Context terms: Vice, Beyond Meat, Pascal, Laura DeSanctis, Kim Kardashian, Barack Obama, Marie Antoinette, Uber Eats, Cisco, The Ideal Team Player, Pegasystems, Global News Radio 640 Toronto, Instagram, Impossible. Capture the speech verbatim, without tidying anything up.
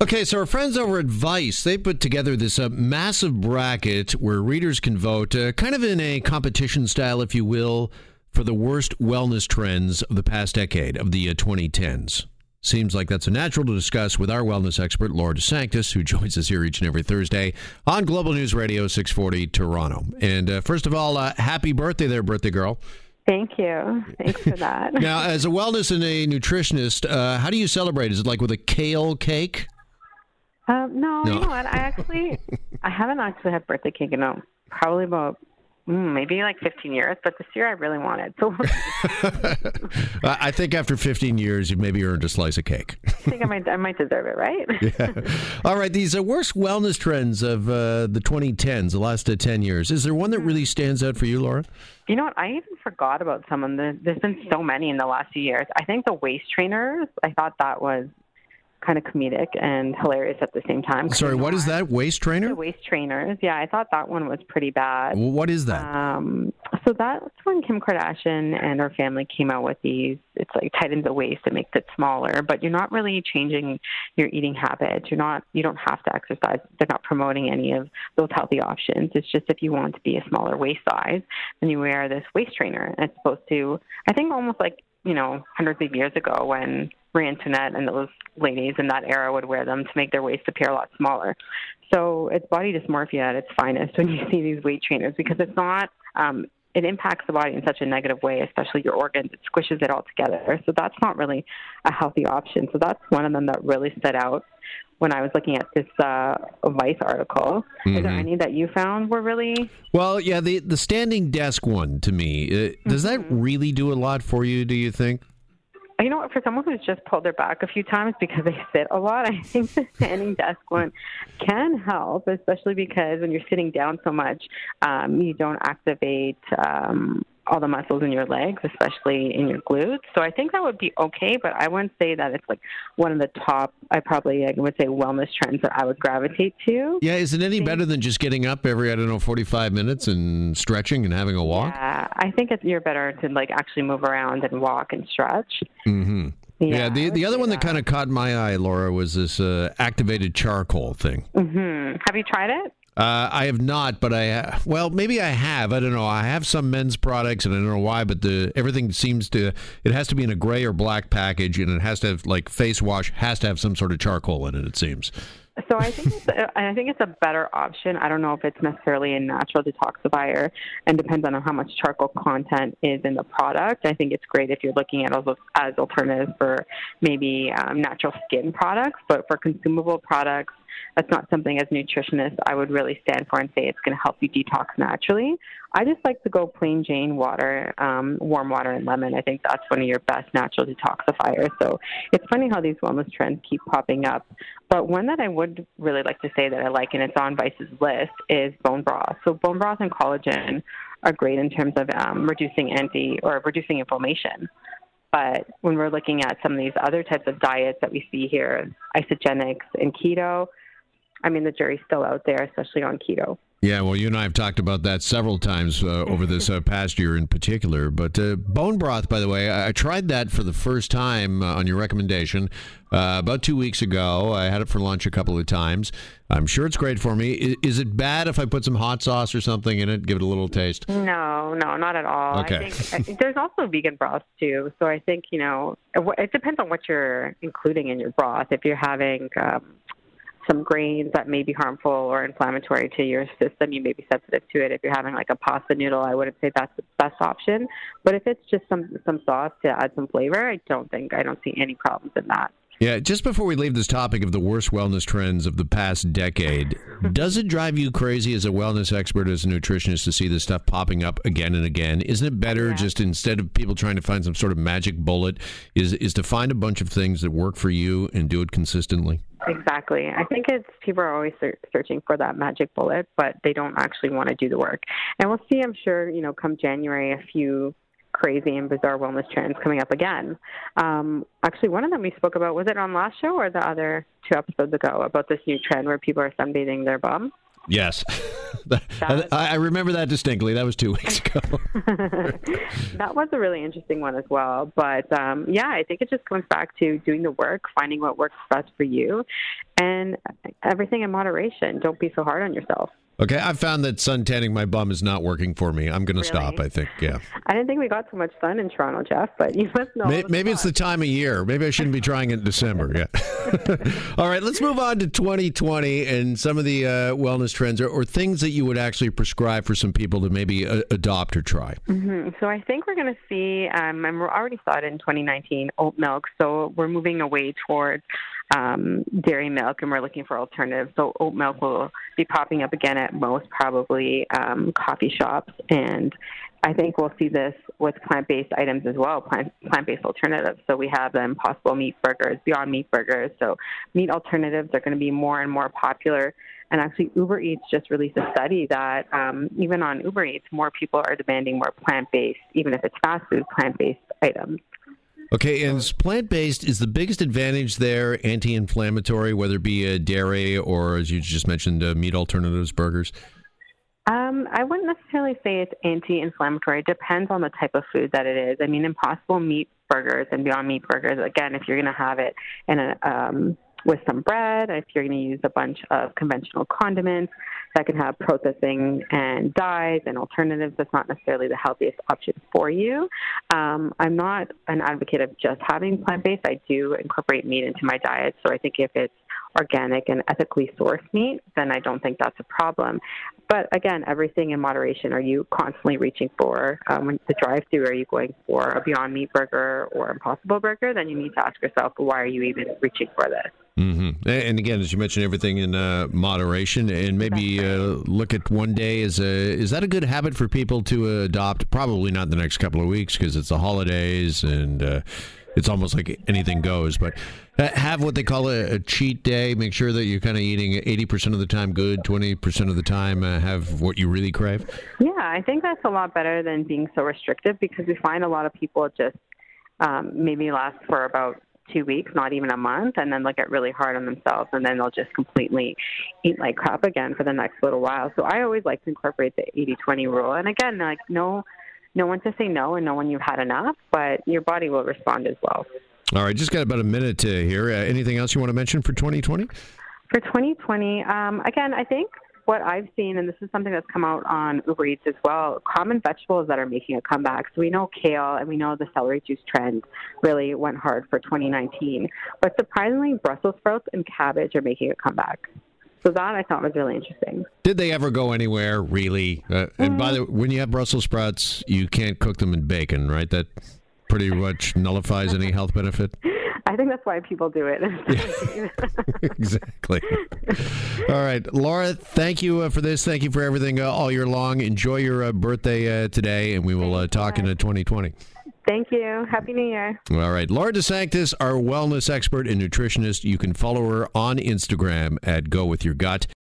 Okay, so our friends over at Vice, they put together this uh, massive bracket where readers can vote, uh, kind of in a competition style, if you will, for the worst wellness trends of the past decade, of the uh, twenty tens. Seems like that's a natural to discuss with our wellness expert, Laura DeSanctis, who joins us here each and every Thursday on Global News Radio six forty Toronto. And uh, first of all, uh, happy birthday there, birthday girl. Thank you. Thanks for that. Now, as a wellness and a nutritionist, uh, how do you celebrate? Is it like with a kale cake? Um, no, no, you know what? I actually, I haven't actually had birthday cake in a, probably about mm, maybe like fifteen years, but this year I really want it. So I think after fifteen years, you've maybe earned a slice of cake. I think I might, I might deserve it, right? Yeah. All right. These are worst wellness trends of uh, the twenty tens, the last uh, ten years. Is there one that really stands out for you, Laura? You know what? I even forgot about some of them. There's been so many in the last few years. I think the waist trainers, I thought that was kind of comedic and hilarious at the same time. Sorry, what is that? Waist trainer? The waist trainers. Yeah, I thought that one was pretty bad. Well, what is that? Um, so that's when Kim Kardashian and her family came out with these. It's like tightens the waist. It makes it smaller, but you're not really changing your eating habits. You're not, you don't have to exercise. They're not promoting any of those healthy options. It's just if you want to be a smaller waist size, then you wear this waist trainer. And it's supposed to, I think almost like, you know, hundreds of years ago when Marie Antoinette and those ladies in that era would wear them to make their waist appear a lot smaller. So it's body dysmorphia at its finest when you see these weight trainers, because it's not, um, it impacts the body in such a negative way, especially your organs. It squishes it all together. So that's not really a healthy option. So that's one of them that really stood out when I was looking at this uh, Vice article. Mm-hmm. Is there any that you found were really... Well, yeah, the, the standing desk one to me, uh, mm-hmm. does that really do a lot for you, do you think? You know what, for someone who's just pulled their back a few times because they sit a lot, I think the standing desk one can help, especially because when you're sitting down so much, um, you don't activate um, all the muscles in your legs, especially in your glutes. So I think that would be okay, but I wouldn't say that it's like one of the top, I probably I would say wellness trends that I would gravitate to. Yeah, is it any better than just getting up every, I don't know, forty-five minutes and stretching and having a walk? Yeah, I think it's, you're better to like actually move around and walk and stretch. Mm-hmm. Yeah, yeah, the the other one that, that kind of caught my eye, Laura, was this uh, activated charcoal thing. Mm-hmm. Have you tried it? Uh, I have not, but I ha- well, maybe I have. I don't know. I have some men's products, and I don't know why, but the everything seems to, it has to be in a gray or black package, and it has to have, like, face wash has to have some sort of charcoal in it, it seems. So I think it's, I think it's a better option. I don't know if it's necessarily a natural detoxifier, and depends on how much charcoal content is in the product. I think it's great if you're looking at it as alternatives for maybe um, natural skin products, but for consumable products, that's not something as a nutritionist I would really stand for and say it's going to help you detox naturally. I just like to go plain Jane water, um, warm water and lemon. I think that's one of your best natural detoxifiers. So it's funny how these wellness trends keep popping up. But one that I would really like to say that I like, and it's on Vice's list, is bone broth. So bone broth and collagen are great in terms of um, reducing anti or reducing inflammation. But when we're looking at some of these other types of diets that we see here, isogenics and keto, I mean, the jury's still out there, especially on keto. Yeah, well, you and I have talked about that several times uh, over this uh, past year in particular. But uh, bone broth, by the way, I, I tried that for the first time uh, on your recommendation uh, about two weeks ago. I had it for lunch a couple of times. I'm sure it's great for me. Is, is it bad if I put some hot sauce or something in it, give it a little taste? No, no, not at all. Okay. I think, I, there's also vegan broth, too. So I think, you know, it, it depends on what you're including in your broth. If you're having... Um, some grains that may be harmful or inflammatory to your system, you may be sensitive to it. If you're having like a pasta noodle, I wouldn't say that's the best option. But if it's just some some sauce to add some flavor, I don't think, I don't see any problems in that. Yeah, just before we leave this topic of the worst wellness trends of the past decade, does it drive you crazy as a wellness expert, as a nutritionist, to see this stuff popping up again and again? Isn't it better yeah. just instead of people trying to find some sort of magic bullet, is is to find a bunch of things that work for you and do it consistently? Exactly. I think it's people are always searching for that magic bullet, but they don't actually want to do the work. And we'll see, I'm sure, you know, come January, a few crazy and bizarre wellness trends coming up again. Um, actually, one of them we spoke about, was it on last show or the other two episodes ago, about this new trend where people are sunbathing their bum? Yes. that that was, I remember that distinctly. That was two weeks ago. That was a really interesting one as well. But, um, yeah, I think it just comes back to doing the work, finding what works best for you, and everything in moderation. Don't be so hard on yourself. Okay, I've found that sun tanning my bum is not working for me. I'm going to really? stop, I think, yeah. I didn't think we got so much sun in Toronto, Jeff, but you must know. Maybe, maybe it's the time of year. Maybe I shouldn't be trying it in December, yeah. All right, let's move on to twenty twenty and some of the uh, wellness trends or, or things that you would actually prescribe for some people to maybe uh, adopt or try. Mm-hmm. So I think we're going to see, um, and we already saw it in twenty nineteen, oat milk. So we're moving away towards Um, dairy milk, and we're looking for alternatives. So oat milk will be popping up again at most probably um, coffee shops, and I think we'll see this with plant-based items as well, plant, plant-based alternatives. So we have the Impossible Meat Burgers, Beyond Meat Burgers. So meat alternatives are going to be more and more popular. And actually, Uber Eats just released a study that um, even on Uber Eats, more people are demanding more plant-based, even if it's fast food, plant-based items. Okay, and plant-based is the biggest advantage there, anti-inflammatory, whether it be a dairy or, as you just mentioned, uh, meat alternatives, burgers? Um, I wouldn't necessarily say it's anti-inflammatory. It depends on the type of food that it is. I mean, Impossible Meat Burgers and Beyond Meat Burgers, again, if you're going to have it in a, um, with some bread, if you're going to use a bunch of conventional condiments that can have processing and dyes and alternatives, that's not necessarily the healthiest option for you. Um, I'm not an advocate of just having plant-based. I do incorporate meat into my diet, so I think if it's organic and ethically sourced meat, then I don't think that's a problem. But again, everything in moderation. Are you constantly reaching for um, the drive-thru? Are you going for a Beyond Meat Burger or Impossible Burger? Then you need to ask yourself, why are you even reaching for this? Mm-hmm. And again, as you mentioned, everything in uh, moderation, and maybe uh, look at one day as a, is that a good habit for people to adopt? Probably not the next couple of weeks because it's the holidays and uh, it's almost like anything goes, but have what they call a, a cheat day. Make sure that you're kind of eating eighty percent of the time good, twenty percent of the time uh, have what you really crave. Yeah, I think that's a lot better than being so restrictive, because we find a lot of people just um, maybe last for about two weeks, not even a month, and then they'll get really hard on themselves, and then they'll just completely eat like crap again for the next little while. So I always like to incorporate the eighty twenty rule. And again, like no, no one to say no and no one you've had enough, but your body will respond as well. All right, just got about a minute to here. Uh, anything else you want to mention for twenty twenty? For twenty twenty, um, again, I think what I've seen, and this is something that's come out on Uber Eats as well, common vegetables that are making a comeback. So we know kale, and we know the celery juice trend really went hard for twenty nineteen. But surprisingly, Brussels sprouts and cabbage are making a comeback. So that I thought was really interesting. Did they ever go anywhere, really? Uh, and mm. by the way, when you have Brussels sprouts, you can't cook them in bacon, right? That pretty much nullifies any health benefit. I think that's why people do it. Exactly. All right, Laura, thank you uh, for this. Thank you for everything uh, all year long. Enjoy your uh, birthday uh, today, and we will uh, talk in twenty twenty. Thank you. Happy New Year. All right. Laura DeSanctis, our wellness expert and nutritionist. You can follow her on Instagram at Go With Your Gut.